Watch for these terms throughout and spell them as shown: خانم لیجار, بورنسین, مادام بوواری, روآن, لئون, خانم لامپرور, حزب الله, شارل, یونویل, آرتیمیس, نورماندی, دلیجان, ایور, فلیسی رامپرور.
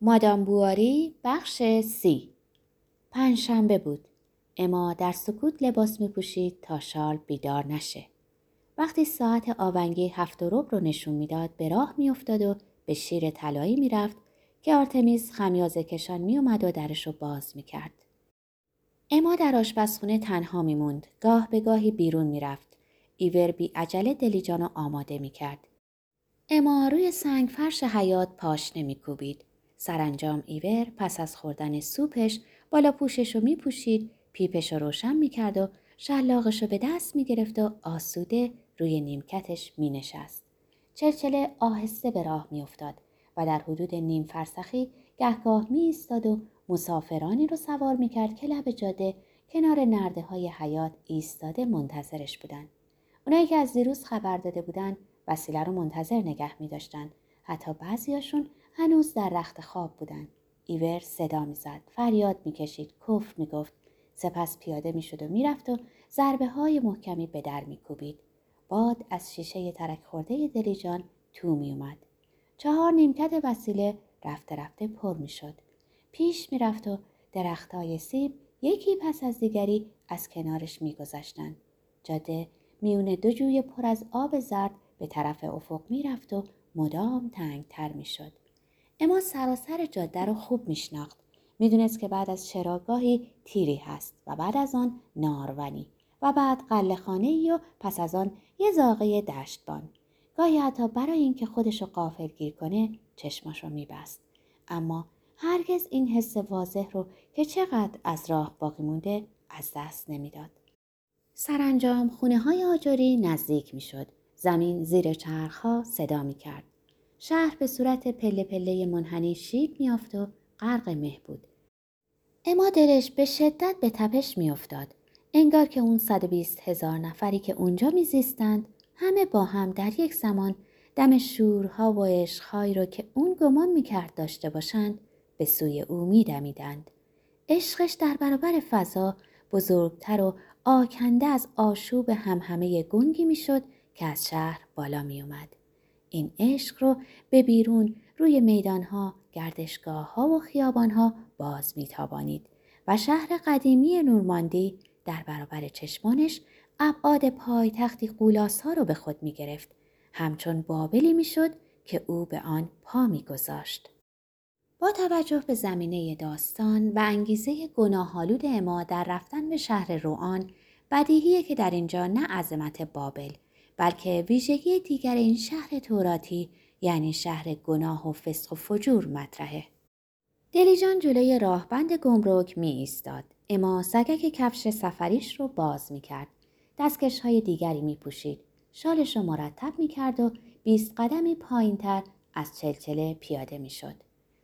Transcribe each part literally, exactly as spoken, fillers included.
مادام بوواری بخش سی. پنجشنبه بود. اما در سکوت لباس می پوشید تا شارل بیدار نشه. وقتی ساعت آونگی هفت و ربع رو نشون میداد به راه می افتاد و به شیر طلایی می رفت که آرتیمیس خمیازه کشان می اومد و درش رو باز می کرد. اما در آشپزخونه تنها می موند. گاه به گاهی بیرون می رفت. ایور بی عجله دلیجان رو آماده می کرد. اما روی سنگ فرش حیاط پاش نمی کوبید. سرانجام ایور پس از خوردن سوپش بالا پوشش رو می پوشید، پیپش رو روشن می کرد و شلاقش رو به دست می گرفت و آسوده روی نیمکتش می نشست. چلچله آهسته به راه می افتاد و در حدود نیم فرسخی گهگاه می ایستاد و مسافرانی رو سوار می کرد که لب جاده کنار نرده های حیاط ایستاده منتظرش بودن. اونایی که از دیروز خبر داده بودن وسیله رو منتظر نگه می داشتن. حتی بعضیاشون هنوز در رخت خواب بودن. ایور صدا میزد، فریاد میکشید، کف میگفت، سپس پیاده میشد و میرفت و ضربه های محکمی به در میکوبید. باد از شیشه ترک خورده دلیجان تو میومد. چهار نیمکت وسیله رفته رفته پر میشد. پیش میرفت و درخت های سیب یکی پس از دیگری از کنارش میگذشتند. جاده میونه دو جوی پر از آب زرد به طرف افق میرفت و مدام تنگتر میشد. اما سراسر جاده رو خوب میشناخت. میدونست که بعد از چراگاهی تیری هست و بعد از آن نارونی و بعد قله خانه‌ای و پس از آن یه زاغه دشتبان. گاهی حتی برای اینکه خودش رو غافلگیر کنه چشماش رو میبست. اما هرگز این حس واضح رو که چقدر از راه باقی مونده از دست نمیداد. سرانجام خونه های آجری نزدیک میشد. زمین زیر چرخ‌ها صدا میکرد. شهر به صورت پله پله منحنی شیب میافت و غرق مه بود. اما دلش به شدت به تپش میافتاد. انگار که اون صد و بیست هزار نفری که اونجا میزیستند همه با هم در یک زمان دم شورها و عشقهایی رو که اون گمان میکرد داشته باشند به سوی او میدمیدند. عشقش در برابر فضا بزرگتر و آکنده از آشوب همهمه گنگی میشد که از شهر بالا میومد. این عشق رو به بیرون روی میدانها، گردشگاه‌ها و خیابان‌ها باز می‌تابانید و شهر قدیمی نورماندی در برابر چشمانش ابعاد پایتختی قولاس‌ها رو به خود می‌گرفت، همچون بابلی می‌شد که او به آن پا می‌گذاشت. با توجه به زمینه داستان و انگیزه گناه‌آلود اما در رفتن به شهر روآن، بدیهیه که در اینجا نه عظمت بابل بلکه ویژگی دیگر این شهر توراتی یعنی شهر گناه و فسق و فجور مطرحه. دلیجان جلوی راهبند گمرک می ایستاد. اما سگک کفش سفریش رو باز می کرد. دستکش های دیگری می پوشید. شالش رو مرتب می کرد و بیست قدمی پایین تر از چلچله پیاده می شد.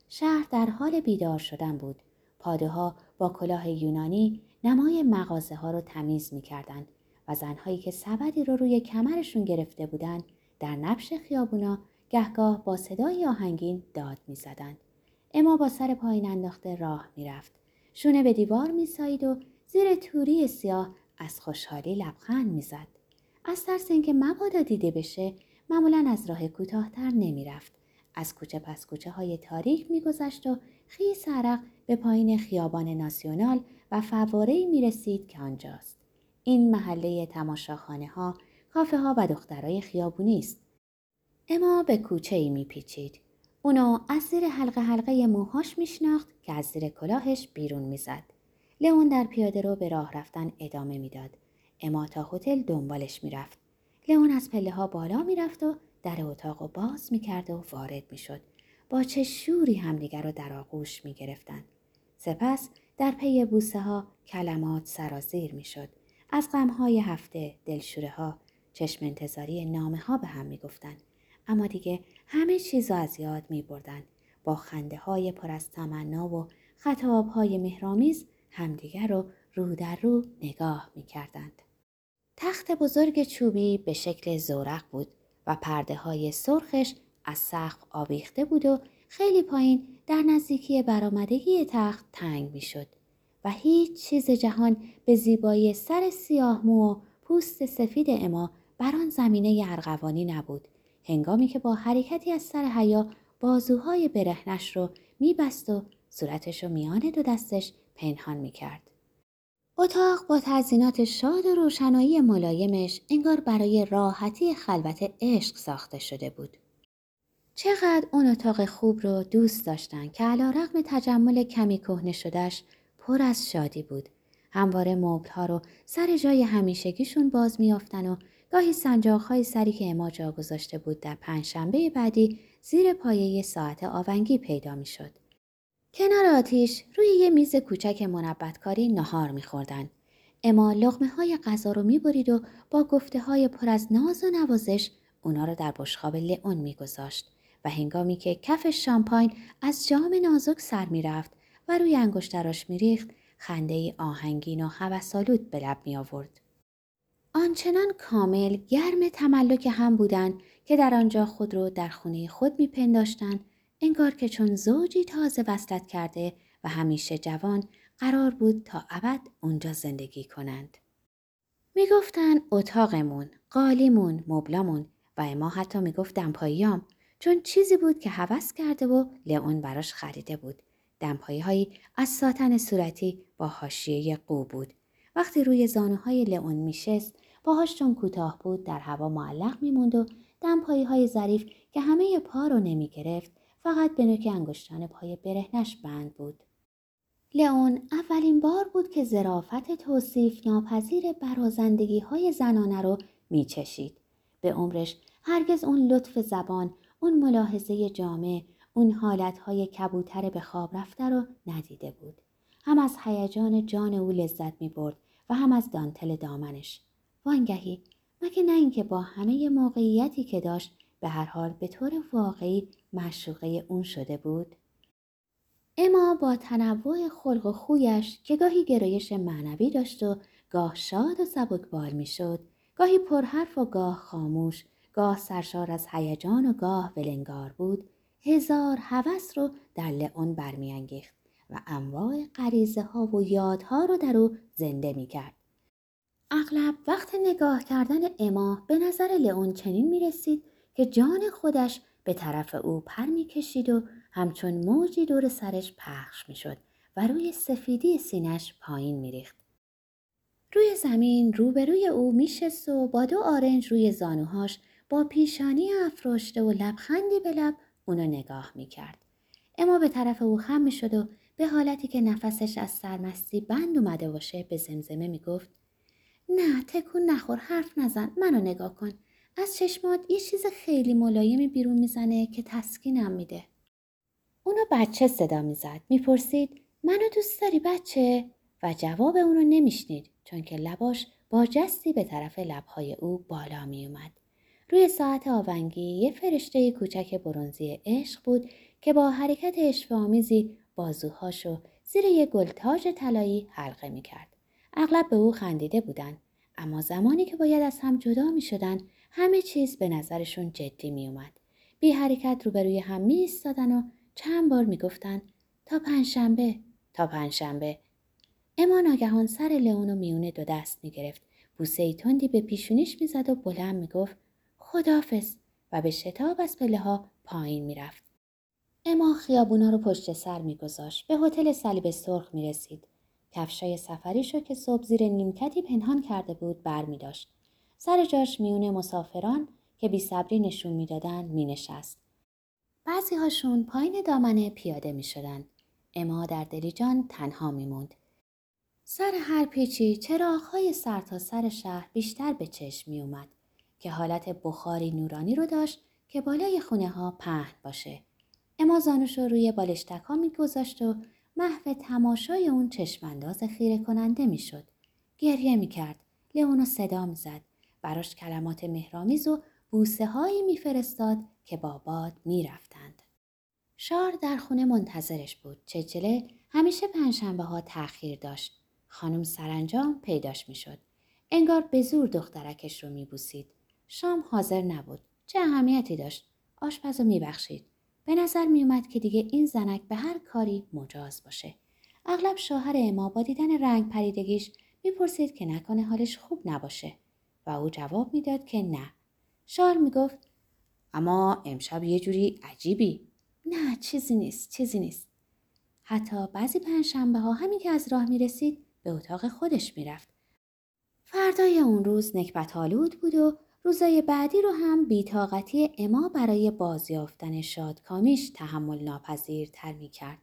شهر در حال بیدار شدن بود. پاده ها با کلاه یونانی نمای مغازه ها رو تمیز می کردند و زنهایی که سبدی رو روی کمرشون گرفته بودن در نبش خیابونا گهگاه با صدای آهنگین داد می زدن. اما با سر پایین انداخته راه می رفت. شونه به دیوار می سایید و زیر توری سیاه از خوشحالی لبخند می زد. از ترس اینکه مبادا دیده بشه معمولاً از راه کوتاه‌تر نمی رفت. از کوچه پس کوچه های تاریک می گذشت و خیس عرق به پایین خیابان ناسیونال و فواره‌ای می رسید که آنجاست. این محله تماشاخانه ها، کافه ها و دخترای خیابونی است. اما به کوچه ای می پیچید. اونو از زیر حلقه حلقه موهاش می شناخت که از زیر کلاهش بیرون می زد. لئون در پیاده رو به راه رفتن ادامه می داد. اما تا هتل دنبالش می رفت. لئون از پله ها بالا می رفت و در اتاق رو باز می کرد و وارد می شد. با چه شوری همدیگر رو در آغوش می گرفتن. سپس در پی بوسه ها کلمات سرازیر می شد. از غم‌های هفته، دلشوره‌ها، چشم انتظاری نامه‌ها به هم می‌گفتند، اما دیگه همه چیز را از یاد می‌بردند. با خنده‌های پر از تمنا و خطاب‌های مهرآمیز همدیگر رو رو در رو نگاه می‌کردند. تخت بزرگ چوبی به شکل زورق بود و پرده‌های سرخش از سقف آویخته بود و خیلی پایین در نزدیکی برآمدگی تخت تنگ می‌شد. و هیچ چیز جهان به زیبایی سر سیاه مو و پوست سفید اما بران زمینه ارغوانی نبود. هنگامی که با حرکتی از سر حیا بازوهای برهنش رو میبست و صورتش رو میان دو دستش پنهان میکرد. اتاق با تزیینات شاد و روشنایی ملایمش انگار برای راحتی خلوت عشق ساخته شده بود. چقدر اون اتاق خوب رو دوست داشتن که علی‌رغم تجمل کمی کهنه شده‌اش پر از شادی بود. همواره مبل‌ها رو سر جای همیشگیشون باز میافتن و گاهی سنجاق‌های سری که اما جا گذاشته بود در پنجشنبه بعدی زیر پایه ساعت آونگی پیدا میشد. کنار آتیش روی یه میز کوچک منبتکاری نهار می‌خوردن. اما لقمه‌های غذا رو می‌برید و با گفته‌های پر از ناز و نوازش اونا رو در بشقاب لئون می‌گذاشت و هنگامی که کف شامپاین از جام نازک سر می‌رفت و روی انگشتراش می‌ریخت، خنده‌ای آهنگین و هوس‌آلود به لب می‌آورد. آنچنان کامل گرم تملک هم بودند که در آنجا خود رو در خونه خود می‌پنداشتند، انگار که چون زوجی تازه وصلت کرده و همیشه جوان قرار بود تا ابد اونجا زندگی کنند. میگفتن اتاقمون، قالیمون، مبلامون و اما حتی میگفت دمپاییام، چون چیزی بود که هوس کرده و لئون براش خریده بود. دمپایی‌هایی از ساتن صورتی با حاشیه قو بود. وقتی روی زانوهای لئون میشست، باهاش چون کوتاه بود در هوا معلق میموند و دمپایی‌های ظریف که همه پا رو نمیگرفت، فقط به نوک انگشتان پای برهنش بند بود. لئون اولین بار بود که ظرافت توصیف ناپذیر برازندگی‌های زنانه رو میچشید. به عمرش هرگز اون لطف زبان، اون ملاحظه جامع، اون حالت‌های کبوتر به خواب رفته رو ندیده بود. هم از هیجان جان او لذت می‌برد و هم از دانتل دامنش. وانگهی مگه نه اینکه با همه موقعیتی که داشت به هر حال به طور واقعی معشوقه اون شده بود؟ اما با تنوع خلق و خویش که گاهی گرایش معنوی داشت و گاه شاد و سبکبال میشد، گاهی پرحرف و گاه خاموش، گاه سرشار از هیجان و گاه ولنگار بود، هزار هوس رو در لئون برمی‌انگیخت و انواع غریزه ها و یادها رو در او زنده می‌کرد. اغلب وقت نگاه کردن اما به نظر لئون چنین می‌رسید که جان خودش به طرف او پر می‌کشید و همچون موجی دور سرش پخش می‌شد و روی سفیدی سینه‌اش پایین می‌ریخت. روی زمین روبروی او می‌نشست و با دو آرنج روی زانوهاش با پیشانی افراشته و لبخندی به لب اونو نگاه می‌کرد. اما به طرف او خم می‌شد و به حالتی که نفسش از سرمستی بند اومده باشه به زمزمه می‌گفت: نه تکون نخور، حرف نزن، منو نگاه کن. از چشمات یه چیز خیلی ملایمی بیرون میزنه که تسکینم میده. اونو بچه صدا میزد. میپرسید منو دوست داری بچه؟ و جواب اونو نمیشنید، چون که لباش با جستی به طرف لبهای او بالا میومد. روی ساعت آونگی یه فرشته کوچک برنزی عشق بود که با حرکت اشفامیزی بازوهاشو زیر یه گلتاج طلایی حلقه میکرد. اغلب به او خندیده بودن، اما زمانی که باید از هم جدا میشدن همه چیز به نظرشون جدی می اومد. بی حرکت روبروی هم می ایستادن و چند بار می گفتن تا پنجشنبه، تا پنجشنبه. اما ناگهان سر لئونو میونه دو دست می گرفت. بوسه‌ای تندی به پیشونیش می زد و بلند می گفت خداحافظ و به شتاب از پله ها پایین می رفت. اما خیابونا رو پشت سر می گذاشت. به هتل صلیب سرخ می رسید. کفشای سفریشو که صبح زیر نیمکتی پنهان کرده بود بر می داشت. سر جاش میونه مسافران که بی‌صبری نشون میدادن مینشست. بعضی هاشون پایین دامنه پیاده میشدن. اما در دلیجان تنها میموند. سر هر پیچی چراغ‌های سر تا سر شهر بیشتر به چشم میومد که حالت بخاری نورانی رو داشت که بالای خونه ها پهن باشه. اما زانوشو روی بالشتک ها میگذاشت و محو تماشای اون چشمانداز خیره کننده میشد. گریه میکرد. لئونو صدا میزد. براش کلمات مهرامیز و بوسه هایی می فرستاد که با باد می رفتند. شارل در خونه منتظرش بود. چجله همیشه پنجشنبه ها تأخیر داشت. خانم سرانجام پیداش می شد. انگار به زور دخترکش رو می بوسید. شام حاضر نبود. چه اهمیتی داشت؟ آشپز رو می بخشید. به نظر می اومد که دیگه این زنک به هر کاری مجاز باشه. اغلب شوهر اما با دیدن رنگ پریدگیش می پرسید که نکنه حالش خوب نباشه. و او جواب میداد که نه. شارل میگفت اما امشب یه جوری عجیبی. نه چیزی نیست، چیزی نیست. حتی بعضی پنجشنبه ها همین که از راه می رسید به اتاق خودش می رفت. فردای اون روز نکبت آلود بود و روزای بعدی رو هم بی‌طاقتی اما برای بازیافتن شادکامیش تحمل ناپذیر تر می کرد.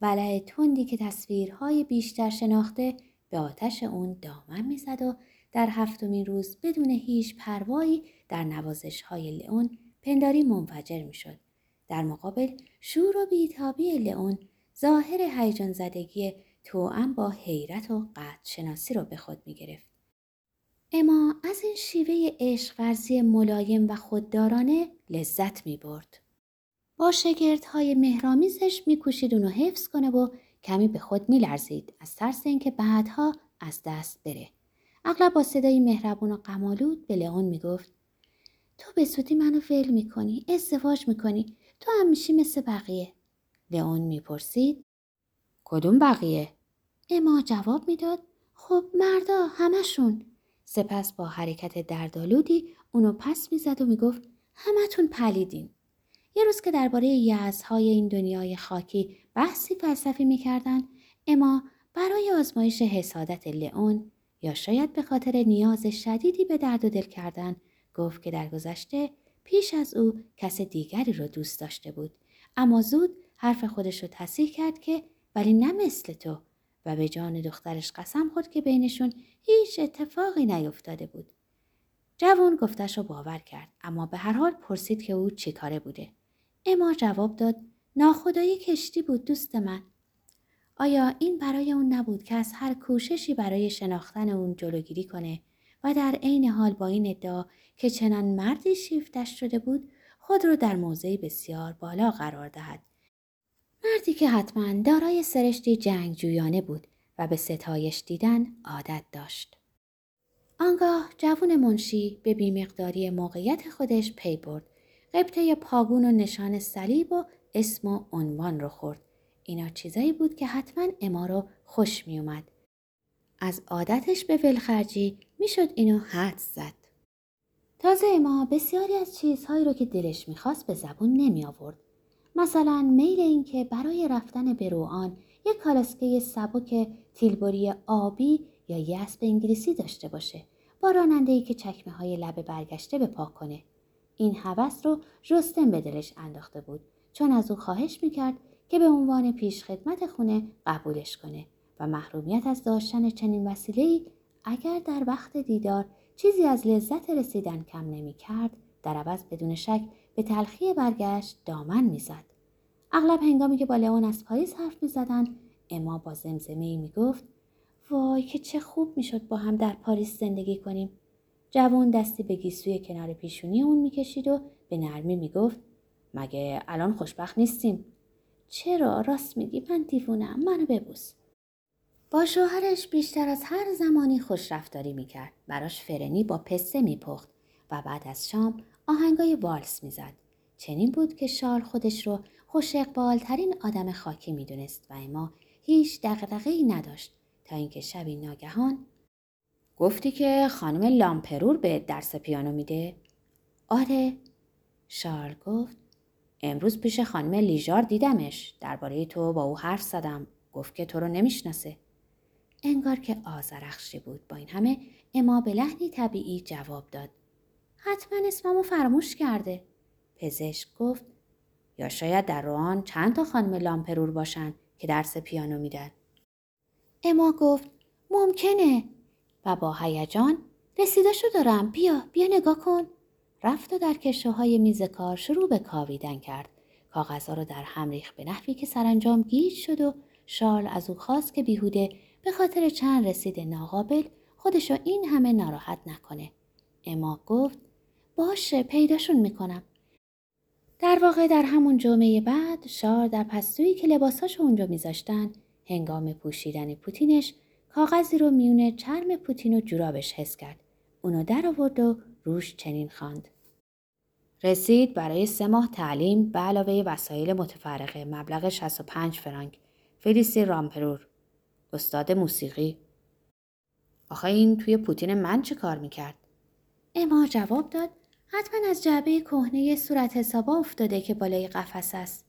ولع تندی که تصویرهای بیشتر شناخته به آتش اون دامن می زد و در هفتمین روز بدون هیچ پروایی در نوازش های لئون پنداری منفجر می شد. در مقابل شور و بیتابی لئون ظاهر هیجان زدگی توأم با حیرت و قد شناسی رو به خود می گرفت. اما از این شیوه عشق ورزی ملایم و خوددارانه لذت می برد. با شگردهای مهرامیزش می کوشید اونو حفظ کنه و کمی به خود می لرزید از ترس اینکه بعدها از دست بره. اغلب با صدای مهربون و غم‌آلود به لئون می گفت تو به زودی منو ول می کنی، ازدواج می کنی، تو هم میشی مثل بقیه. لئون می پرسید کدوم بقیه؟ اما جواب می داد خب مردا همشون. سپس با حرکت دردآلودی اونو پس می زد و می گفت همتون پلیدین. یه روز که درباره یأس‌های این دنیای خاکی بحثی فلسفی می کردن، اما برای آزمایش حسادت لئون یا شاید به خاطر نیاز شدیدی به درد و دل کردن گفت که در گذشته پیش از او کس دیگری رو دوست داشته بود، اما زود حرف خودش رو تصحیح کرد که ولی نه مثل تو، و به جان دخترش قسم خورد که بینشون هیچ اتفاقی نیفتاده بود. جوان گفتش رو باور کرد، اما به هر حال پرسید که او چی کاره بوده. اما جواب داد ناخدایی کشتی بود دوست من. آیا این برای اون نبود که از هر کوششی برای شناختن اون جلوگیری کنه و در عین حال با این ادعا که چنان مردی شیفتش شده بود خود رو در موضعی بسیار بالا قرار دهد. مردی که حتما دارای سرشتی جنگجویانه بود و به ستایش دیدن عادت داشت. آنگاه جوان منشی به بیمقداری موقعیت خودش پی برد. قبطه پاگون و نشان صلیب و اسم و عنوان رو خورد. اینا چیزایی بود که حتما اما رو خوش می اومد. از عادتش به ولخرجی می شد اینو حد زد. تازه اما بسیاری از چیزهایی رو که دلش می خواست به زبون نمی آورد. مثلا میل این که برای رفتن به روآن یک کالسکه سبک تیلبوری آبی یا یه اسب انگلیسی داشته باشه با راننده‌ای که چکمه های لب برگشته به پا کنه. این هوس رو رستم به دلش انداخته بود چون از او خواهش میکرد که به عنوان پیشخدمت خونه قبولش کنه و محرومیت از داشتن چنین وسیله‌ای اگر در وقت دیدار چیزی از لذت رسیدن کم نمیکرد در عوض بدون شک به تلخی برگشت دامن میزد. اغلب هنگامی که با لئون از پاریس حرف میزدن اما با زمزمه‌ای میگفت وای که چه خوب میشد با هم در پاریس زندگی کنیم. جوان دستی به گیسوی کنار پیشونی اون میکشید و به نرمی میگفت مگه الان خوشبخت نیستیم؟ چرا راست میگی، من دیوونم، منو ببوس. با شوهرش بیشتر از هر زمانی خوش رفتاری میکرد. براش فرنی با پسته میپخت و بعد از شام آهنگای والس میزد. چنین بود که شارل خودش رو خوش اقبالترین آدم خاکی میدونست و اما هیچ دغدغه‌ای نداشت تا اینکه شبی ناگهان گفتی که خانم لامپرور به درس پیانو میده؟ آره. شارل گفت امروز پیش خانم لیجار دیدمش، درباره تو با او حرف زدم، گفت که تو رو نمیشناسه. انگار که آذرخشی بود. با این همه اما به لحنی طبیعی جواب داد حتما اسممو فراموش کرده. پزشک گفت یا شاید در روآن چند تا خانم لامپرور باشن که درس پیانو میدن. اما گفت ممکنه، و با هیجان رسیدشو دارم، بیا بیا نگاه کن. رفت و در کشوهای میز کار شروع به کاویدن کرد. کاغذها رو در هم ریخت به نحوی که سرانجام گیج شد و شارل از او خواست که بیهوده به خاطر چند رسید ناقابل خودشو این همه ناراحت نکنه. اما گفت باشه پیداشون میکنم. در واقع در همون جمعه بعد شارل در پستویی که لباساشو اونجا میذاشتن هنگام پوشیدن پوتینش کاغذی رو میونه چرم پوتین و جورابش حس کرد. اونو در آورد و روش چنین خواند: رسید برای سه ماه تعلیم به علاوه وسایل متفرقه مبلغ شصت و پنج فرانک. فلیسی رامپرور، استاد موسیقی. آخه این توی پوتین من چه کار میکرد؟ اما جواب داد حتما از جعبه کهنه صورت حسابا افتاده که بالای قفس است.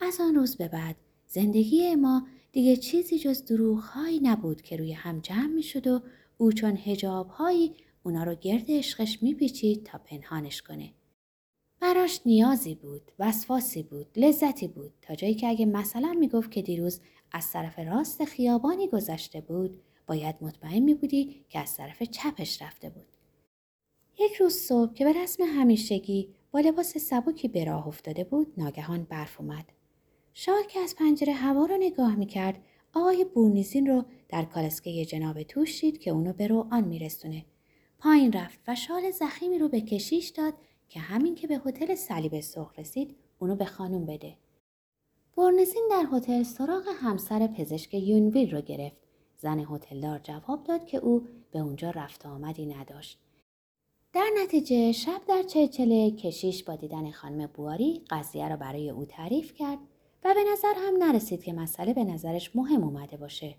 از آن روز به بعد زندگی ما دیگه چیزی جز دروغ‌هایی نبود که روی هم جمع می‌شد و او چون حجاب‌هایی اونا رو گرد عشقش می‌پیچید تا پنهانش کنه. براش نیازی بود، وسواسی بود، لذتی بود، تا جایی که اگه مثلا میگفت که دیروز از طرف راست خیابانی گذشته بود، باید مطمئن می‌بودی که از طرف چپش رفته بود. یک روز صبح که به رسم همیشگی با لباس سبکی به راه افتاده بود، ناگهان برف اومد. شارل که از پنجره هوا رو نگاه میکرد، آقای بورنسین رو در کالسکه جناب توش دید که اونو به روان میرسونه. پایین رفت و شال زخیمی رو به کشیش داد که همین که به هتل صلیب سرخ رسید، اونو به خانم بده. بورنسین در هتل سراغ همسر پزشک یونویل رو گرفت. زن هتلدار جواب داد که او به اونجا رفت آمدی نداشت. در نتیجه شب در چلچله کشیش با دیدن خانم بوواری قضیه را برای او تعریف کرد و به نظر هم نرسید که مسئله به نظرش مهم اومده باشه.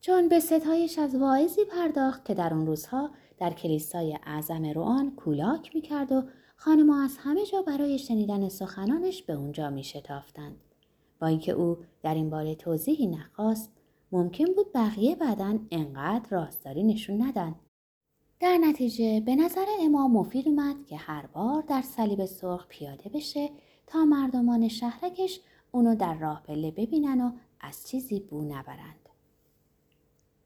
چون به ستایش از واعظی پرداخت که در اون روزها در کلیسای اعظم روان کولاک میکرد و خانم‌ها از همه جا برای شنیدن سخنانش به اونجا میشتافتند. با اینکه او در این باره توضیحی نخواست، ممکن بود بقیه بعداً انقدر رازداری نشون ندن. در نتیجه به نظر امام مفید اومد که هر بار در صلیب سرخ پیاده بشه تا مردمان شهرکش اونو در راه پله ببینن و از چیزی بو نبرن.